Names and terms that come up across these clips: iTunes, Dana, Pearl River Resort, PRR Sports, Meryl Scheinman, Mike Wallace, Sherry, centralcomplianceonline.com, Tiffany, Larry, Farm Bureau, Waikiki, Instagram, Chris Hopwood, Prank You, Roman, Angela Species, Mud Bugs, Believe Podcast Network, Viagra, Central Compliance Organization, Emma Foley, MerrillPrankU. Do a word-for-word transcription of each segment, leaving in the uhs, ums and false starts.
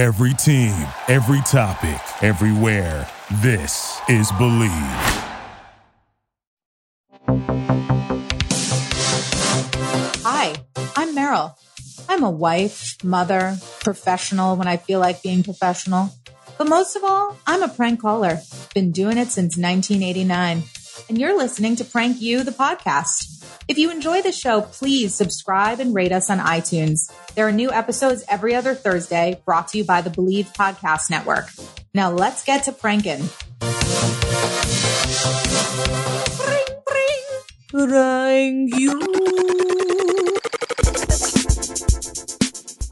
Every team, every topic, everywhere. This is Believe. Hi, I'm Meryl. I'm a wife, mother, professional when I feel like being professional. But most of all, I'm a prank caller. Been doing it since nineteen eighty-nine. And you're listening to Prank You, the podcast. If you enjoy the show, please subscribe and rate us on iTunes. There are new episodes every other Thursday, brought to you by the Believe Podcast Network. Now let's get to pranking. Prank, prank, prank you.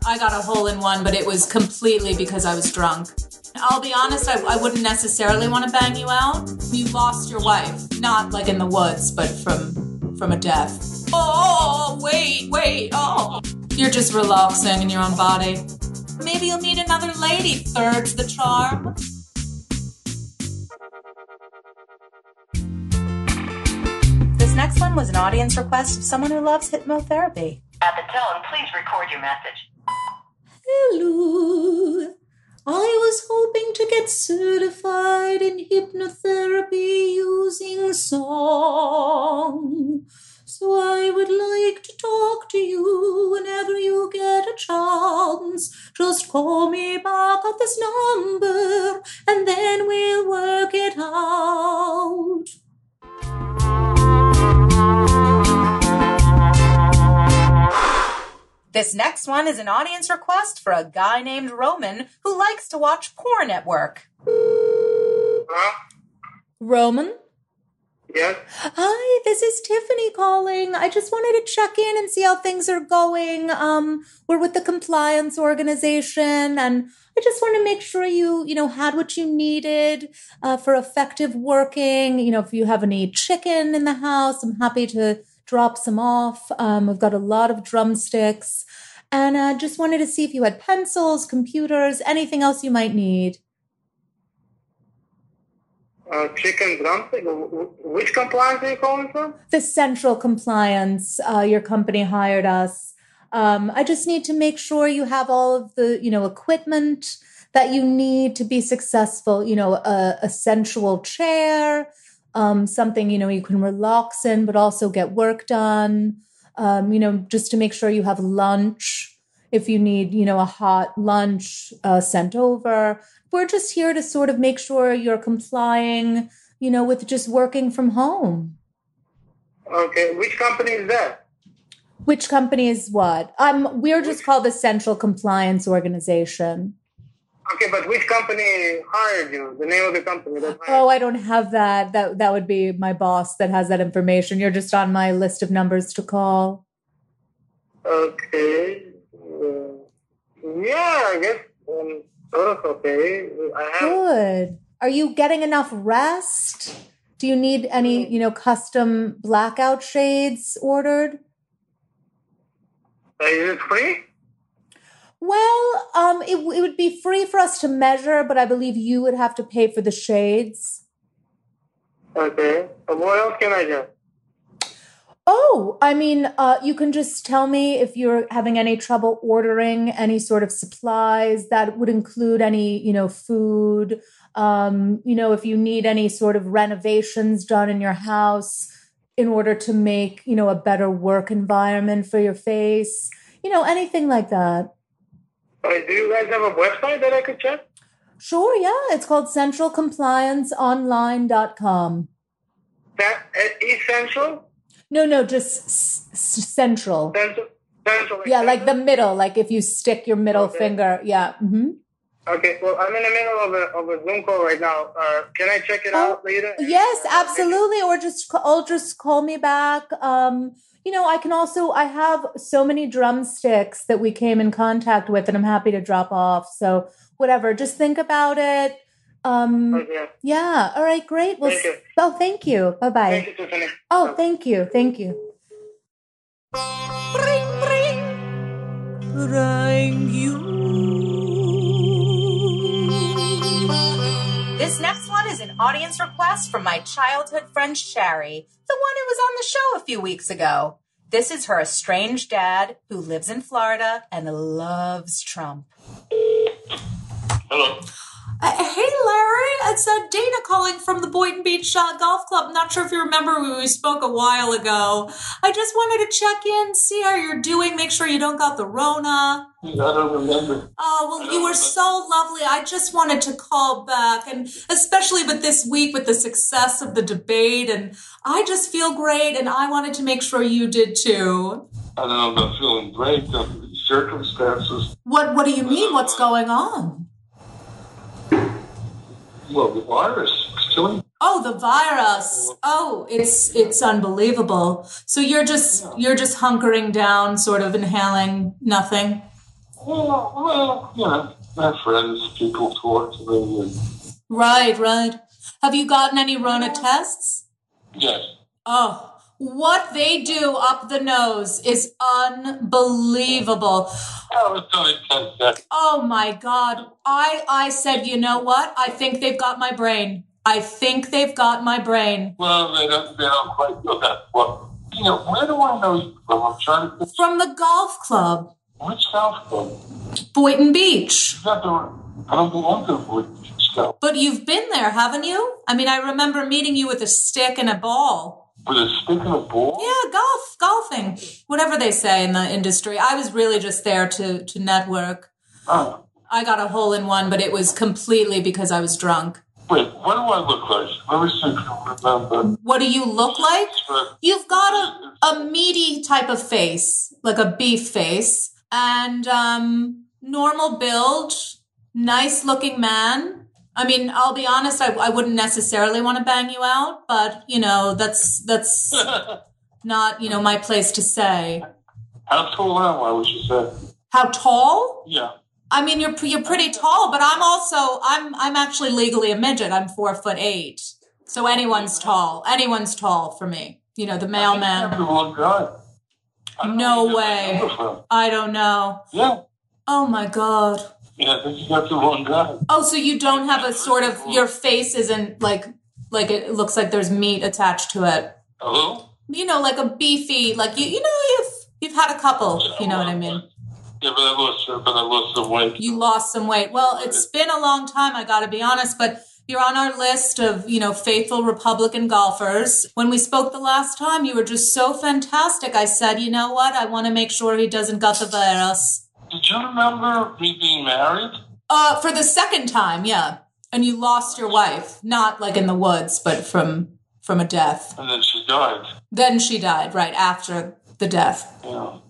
I got a hole in one, but it was completely because I was drunk. I'll be honest, I, I wouldn't necessarily want to bang you out. You lost your wife, not like in the woods, but from... from a death. Oh, wait, wait, oh. You're just relaxing in your own body. Maybe you'll meet another lady, third's the charm. This next one was an audience request of someone who loves hypnotherapy. At the tone, please record your message. Hello. I was hoping to get certified in hypnotherapy using song. So I would like to talk to you whenever you get a chance. Just call me back at this number and then we'll work it out. This next one is an audience request for a guy named Roman who likes to watch porn at work. Hello? Roman? Yes? Hi, this is Tiffany calling. I just wanted to check in and see how things are going. Um, we're with the compliance organization, and I just want to make sure you, you know, had what you needed uh, for effective working. You know, if you have any chicken in the house, I'm happy to drop some off. Um, I've got a lot of drumsticks. And I uh, just wanted to see if you had pencils, computers, anything else you might need. Uh, chicken drumstick? Which compliance are you calling from? The Central Compliance. Uh, your company hired us. Um, I just need to make sure you have all of the, you know, equipment that you need to be successful. You know, a, a sensual chair, Um, something, you know, you can relax in, but also get work done, um, you know, just to make sure you have lunch. If you need, you know, a hot lunch uh, sent over, we're just here to sort of make sure you're complying, you know, with just working from home. Okay. Which company is that? Which company is what? Um, we're just which? called the Central Compliance Organization. Okay, but which company hired you? The name of the company that hired you? Oh, I don't have that. That that would be my boss that has that information. You're just on my list of numbers to call. Okay. Uh, yeah, I guess um, sort of okay. I have... Good. Are you getting enough rest? Do you need any, you know, custom blackout shades ordered? Is it free? Well, um, it, it would be free for us to measure, but I believe you would have to pay for the shades. Okay. What else can I do? Oh, I mean, uh, you can just tell me if you're having any trouble ordering any sort of supplies. That would include any, you know, food. Um, you know, if you need any sort of renovations done in your house in order to make, you know, a better work environment for your face. You know, anything like that. Do you guys have a website that I could check? Sure, yeah. It's called central compliance online dot com. That is central? No, no, just s- s- central. Central? Central like yeah, central? Like the middle, like if you stick your middle okay. finger. Yeah. Mm-hmm. Okay, well, I'm in the middle of a, of a Zoom call right now. Uh, can I check it oh, out later? Yes, uh, absolutely. Or just, I'll just call me back. Um, you know, I can also, I have so many drumsticks that we came in contact with and I'm happy to drop off. So whatever, just think about it. Um, okay. Yeah, all right, great. Well, thank you. Oh, thank you. Bye-bye. Thank you, Tiffany. Oh, thank you. Thank you. Ring, ring. Ring you. This next one is an audience request from my childhood friend, Sherry, the one who was on the show a few weeks ago. This is her estranged dad who lives in Florida and loves Trump. Hello. Uh, hey, Larry. It's uh, Dana calling from the Boynton Beach uh, Golf Club. I'm not sure if you remember, we spoke a while ago. I just wanted to check in, see how you're doing, make sure you don't got the Rona. I don't remember. Oh, well, you were remember. so lovely. I just wanted to call back, and especially with this week, with the success of the debate, and I just feel great, and I wanted to make sure you did too. I don't know about feeling great, under the circumstances. What, what do you mean, what's going on? Well, the virus is killing. Oh, the virus! Oh, it's it's unbelievable. So you're just yeah. you're just hunkering down, sort of inhaling nothing. Well, well, you know, my friends, people talk to me. And... Right, right. Have you gotten any Rona tests? Yes. Oh, what they do up the nose is unbelievable. Oh my God. I, I said, you know what? I think they've got my brain. I think they've got my brain. Well, they don't, they don't quite know that. Well, you know, where do I know you from? I'm trying to think. From the golf club. Which golf club? Boynton Beach. Is that the, I don't belong to Boynton Beach. So. But you've been there, haven't you? I mean, I remember meeting you with a stick and a ball. With a stick and a ball? Yeah, golf, golfing, whatever they say in the industry. I was really just there to, to network. Oh. I got a hole in one, but it was completely because I was drunk. Wait, what do I look like? Let me see if you remember. What do you look like? You've got a, a meaty type of face, like a beef face, and um, normal build, nice-looking man. I mean, I'll be honest, I, I wouldn't necessarily want to bang you out, but, you know, that's that's not, you know, my place to say. How tall am I, would you say? How tall? Yeah. I mean, you're you're pretty tall, but I'm also, I'm I'm actually legally a midget. I'm four foot eight. So anyone's tall. Anyone's tall for me. You know, the mailman. No way. I don't know. Yeah. Oh, my God. Yeah, I think you got the wrong guy. Oh, so you don't have a sort of, your face isn't like, like it looks like there's meat attached to it. Hello? You know, like a beefy, like, you you know, you've, you've had a couple, yeah, you know well, what I mean? Yeah, but I, lost, but I lost some weight. You lost some weight. Well, it's been a long time, I got to be honest, but you're on our list of, you know, faithful Republican golfers. When we spoke the last time, you were just so fantastic. I said, you know what? I want to make sure he doesn't got the virus. Did you remember me being married? Uh, for the second time, yeah. And you lost your wife, not like in the woods, but from from a death. And then she died. Then she died, right, after the death. Yeah. Well,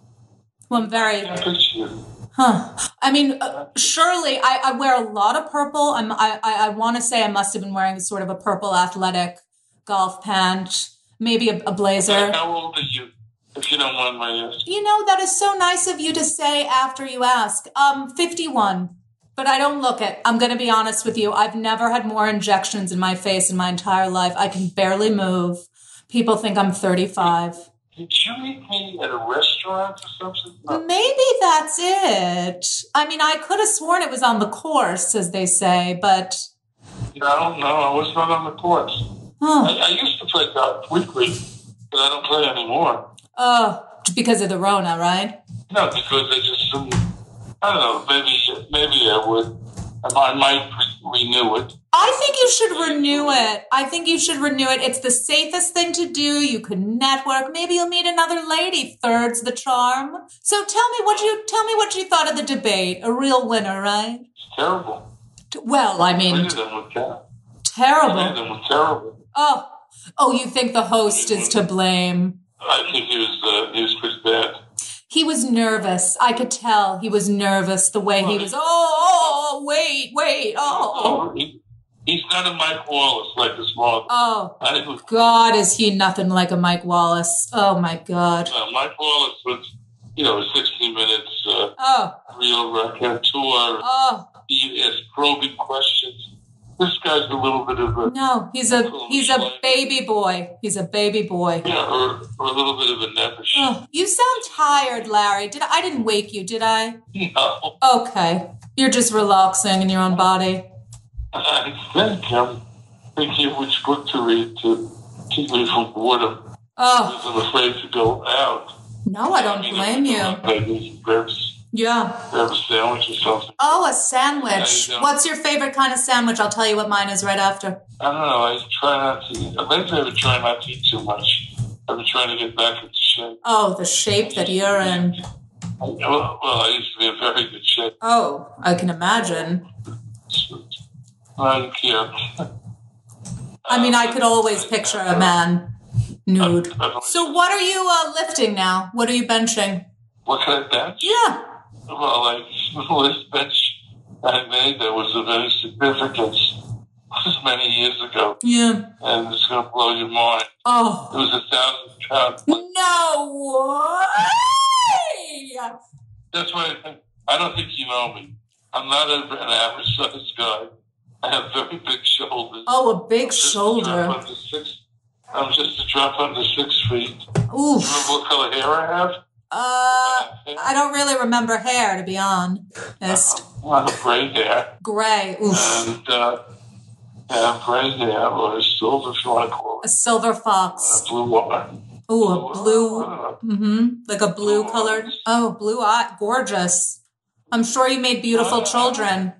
I'm very... I huh. I mean, uh, surely, I, I wear a lot of purple. I'm, I, I, I want to say I must have been wearing sort of a purple athletic golf pant, maybe a, a blazer. How old are you? If you don't mind my asking. You know, that is so nice of you to say after you ask. Um, fifty-one, but I don't look it. I'm going to be honest with you. I've never had more injections in my face in my entire life. I can barely move. People think I'm thirty-five. Did you meet me at a restaurant or something? No. Maybe that's it. I mean, I could have sworn it was on the course, as they say, but... Yeah, I don't know. I was not on the course. Oh. I, I used to play golf weekly, but I don't play anymore. Oh, because of the Rona, right? No, because I just, um, I don't know, maybe maybe I would, I might re- renew it. I think you should renew it. I think you should renew it. It's the safest thing to do. You could network. Maybe you'll meet another lady. Third's the charm. So tell me what you tell me what you thought of the debate. A real winner, right? It's terrible. Well, I mean, many of them were ter- terrible. Many of them were terrible. Oh, oh, you think the host is to blame? I think he was, uh, he was pretty bad. He was nervous. I could tell he was nervous the way he was. Oh, oh, oh wait, wait. Oh, oh he, he's not a Mike Wallace like his mom. Oh, was, God, is he nothing like a Mike Wallace? Oh, my God. Uh, Mike Wallace was, you know, sixty minutes, uh, oh. real record tour. Oh. He asked probing questions. This guy's a little bit of a... No, he's a he's a baby boy. He's a baby boy. Yeah, or, or a little bit of a nephew. Oh, you sound tired, Larry. Did I, I didn't wake you, did I? No. Okay. You're just relaxing in your own body. I think I'm thinking which book to read to keep me from boredom. Oh. Because I'm afraid to go out. No, I don't I mean, blame you. Yeah. Grab a sandwich or something. Oh, a sandwich. Yeah, what's your favorite kind of sandwich? I'll tell you what mine is right after. I don't know. I try not to eat. Lately I've been trying not to eat too much. I've been trying to get back into shape. Oh, the shape that you're in. Well, well, I used to be in very good shape. Oh, I can imagine. I don't care. I mean, I could always picture a man nude. So what are you uh, lifting now? What are you benching? What kind of bench? Yeah. Well, like, this bench I made that was of any significance many years ago. Yeah. And it's going to blow your mind. Oh. It was a thousand pounds. No way! That's why I, I don't think you know me. I'm not a, an average-sized guy. I have very big shoulders. Oh, a big I'm shoulder. A six, I'm just a drop under six feet. Oof. Do you remember what color hair I have? Uh, I don't really remember hair, to be honest. A lot of gray hair. Gray, oof. And, uh, yeah, gray hair, or a silver, if you want to call it. A silver fox. A blue eye. Ooh, a blue, mm-hmm, like a blue-colored, oh, blue eye, gorgeous. I'm sure you made beautiful children.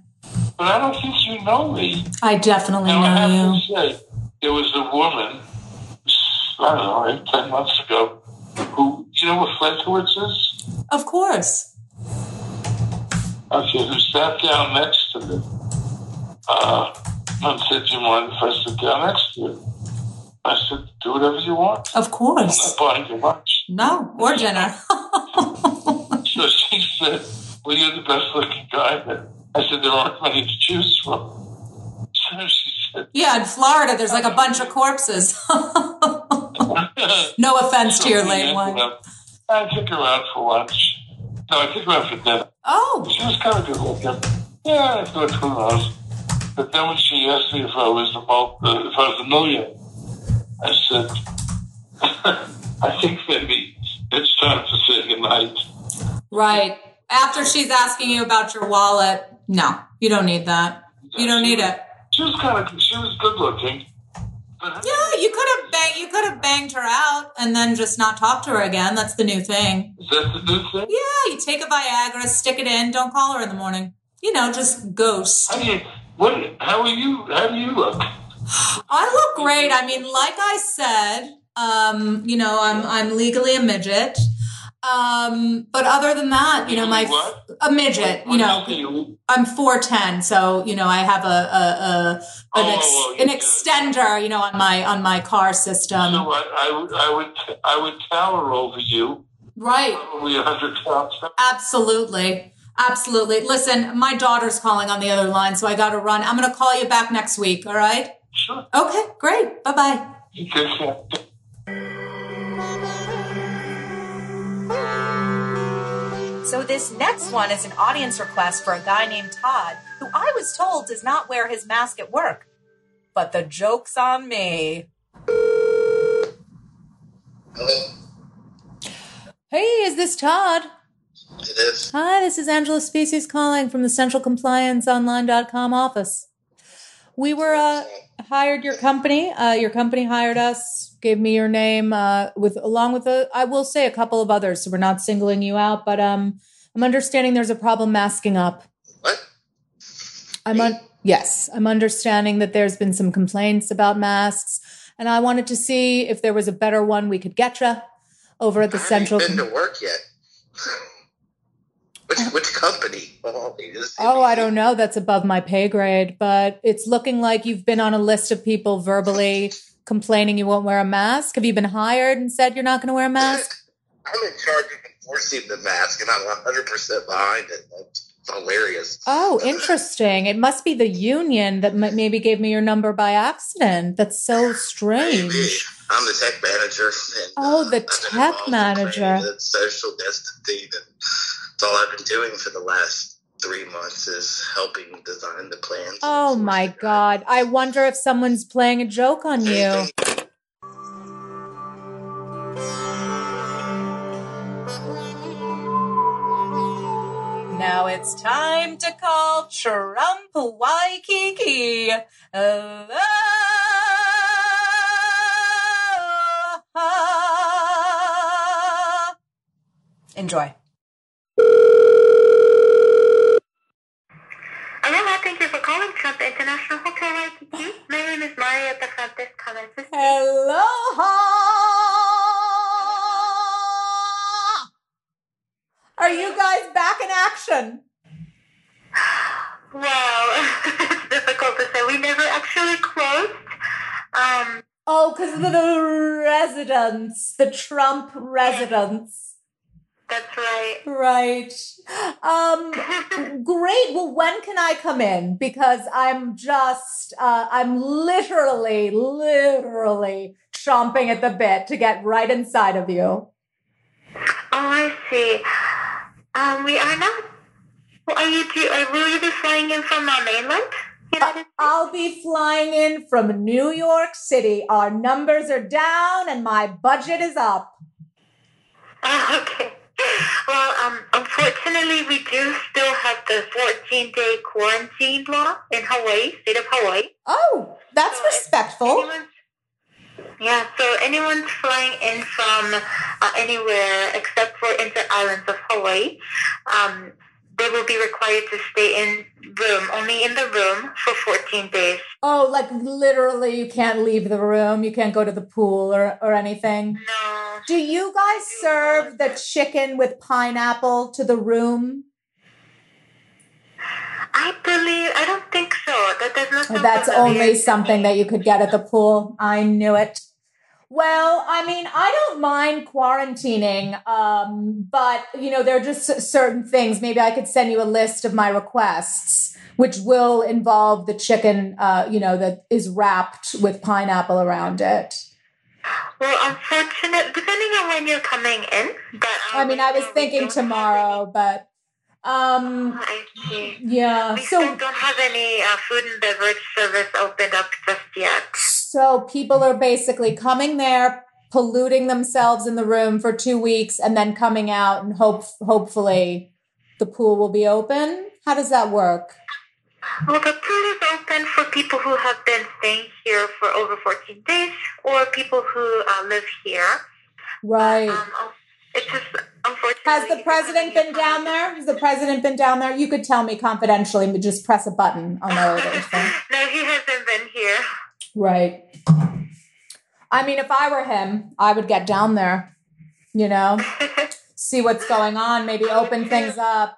But I don't think you know me. I definitely know you. And I have to say, there was a woman, I don't know, like ten months ago, who, do you know what Flankowitz is? Of course. Okay, who sat down next to me. Uh, and said, do you mind if I sit down next to you? I said, do whatever you want. Of course. I'm not buying you lunch. No, or dinner. So she said, well, you're the best looking guy then. I said, there aren't many to choose from. So she said... Yeah, in Florida, there's like a bunch of corpses. No offense so to your late one. Up, I took her out for lunch. No, I took her out for dinner. Oh. She was kind of good looking. Yeah, I thought, who knows? But then when she asked me if I was the mul- uh, if I was a millionaire, I said, I think maybe it's time to say goodnight. Right. After she's asking you about your wallet... No, you don't need that. You don't need it. She was kind of, she was good looking. Yeah, you could have banged, you could have banged her out and then just not talked to her again. That's the new thing. Is that the new thing? Yeah, you take a Viagra, stick it in, don't call her in the morning. You know, just ghost. How do you, what, how are you, how do you look? I look great. I mean, like I said, um, you know, I'm, I'm legally a midget. Um, but other than that, you know, my, what? a midget, you know, I'm four ten. So, you know, I have a, a, a an, ex, oh, well, an extender, you know, on my, on my car system. So I, I would, I would, I would tower over you. Right. Probably one hundred pounds. Absolutely. Absolutely. Listen, my daughter's calling on the other line, so I got to run. I'm going to call you back next week. All right. Sure. Okay, great. Bye-bye. Okay. So this next one is an audience request for a guy named Todd, who I was told does not wear his mask at work. But the joke's on me. Hello. Hey, is this Todd? It is. Hi, this is Angela Species calling from the central compliance online dot com office. We were uh, hired your company. Uh, your company hired us. Gave me your name uh, with along with, a, I will say, a couple of others. So we're not singling you out, but um, I'm understanding there's a problem masking up. What? I'm un- Yes, I'm understanding that there's been some complaints about masks, and I wanted to see if there was a better one we could get you over at the I Central. I haven't been to work yet. Which, which company? Oh, I don't know. That's above my pay grade, but it's looking like you've been on a list of people verbally complaining you won't wear a mask. Have you been hired and said you're not going to wear a mask? I'm in charge of enforcing the mask, and I'm one hundred percent behind it. That's hilarious. Oh, interesting. It must be the union that maybe gave me your number by accident. That's so strange. Maybe. I'm the tech manager. And, oh, uh, the tech manager. Social distancing and... That's all I've been doing for the last three months is helping design the plans. Oh, my God. I wonder if someone's playing a joke on you. Now it's time to call Trump Waikiki. Aloha. Enjoy. Thank you. thank you for calling Trump International Hotel Waikiki. My name is Maria at the front desk. Aloha! Are you guys back in action? Well, it's difficult to say. We never actually closed. Um, oh, because of the residents, the Trump residents. That's right. Right. Um, great. Well, when can I come in? Because I'm just, uh, I'm literally, literally chomping at the bit to get right inside of you. Oh, I see. Um, we are not. Well, are you, will you be flying in from our mainland? Uh, I'll be flying in from New York City. Our numbers are down and my budget is up. Oh, okay. Well, um, unfortunately, we do still have the fourteen-day quarantine law in Hawaii, state of Hawaii. Oh, that's so respectful. Yeah, so anyone's flying in from uh, anywhere except for inter-islands of Hawaii, um, they will be required to stay in room, only in the room for fourteen days. Oh, like literally you can't leave the room. You can't go to the pool or, or anything. No. Do you guys do serve the chicken with pineapple to the room? I believe, I don't think so. That does not sound That's familiar. Only something that you could get at the pool. I knew it. Well, I mean, I don't mind quarantining, um, but, you know, there are just certain things. Maybe I could send you a list of my requests, which will involve the chicken, uh, you know, that is wrapped with pineapple around it. Well, unfortunately, depending on when you're coming in. But I mean, I was thinking tomorrow, but... Um, I see. Yeah. We so, still don't have any uh, food and beverage service opened up just yet. So people are basically coming there, polluting themselves in the room for two weeks, and then coming out and hope hopefully the pool will be open. How does that work? Well, the pool is open for people who have been staying here for over fourteen days, or people who uh, live here. Right. Um, it's just unfortunately. Has the president been down there? Has the president been down there? You could tell me confidentially, but just press a button on the other thing. No, he hasn't been here. Right. I mean, if I were him, I would get down there, you know, see what's going on, maybe open things up.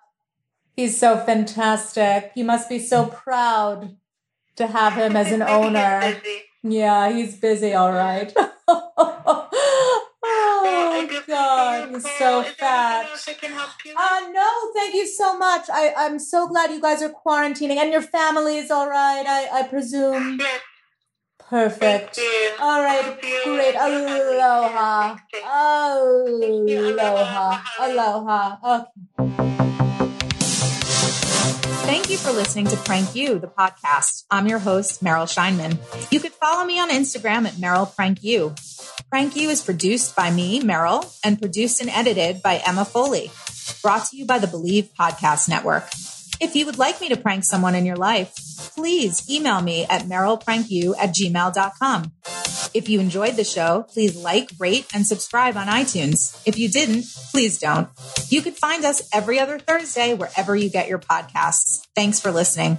He's so fantastic. You must be so proud to have him as an owner. Yeah, he's busy. All right. Oh, God, you're so fat. Uh, no, thank you so much. I, I'm so glad you guys are quarantining and your family is all right, I, I presume. Yes. Perfect. All right. Great. Aloha. Aloha. Aloha. Okay. Thank you for listening to Prank You, the podcast. I'm your host, Meryl Scheinman. You could follow me on Instagram at MerrillPrankU. Prank You is produced by me, Meryl, and produced and edited by Emma Foley. Brought to you by the Believe Podcast Network. If you would like me to prank someone in your life, please email me at merrill prank you at gmail dot com. If you enjoyed the show, please like, rate, and subscribe on iTunes. If you didn't, please don't. You can find us every other Thursday wherever you get your podcasts. Thanks for listening.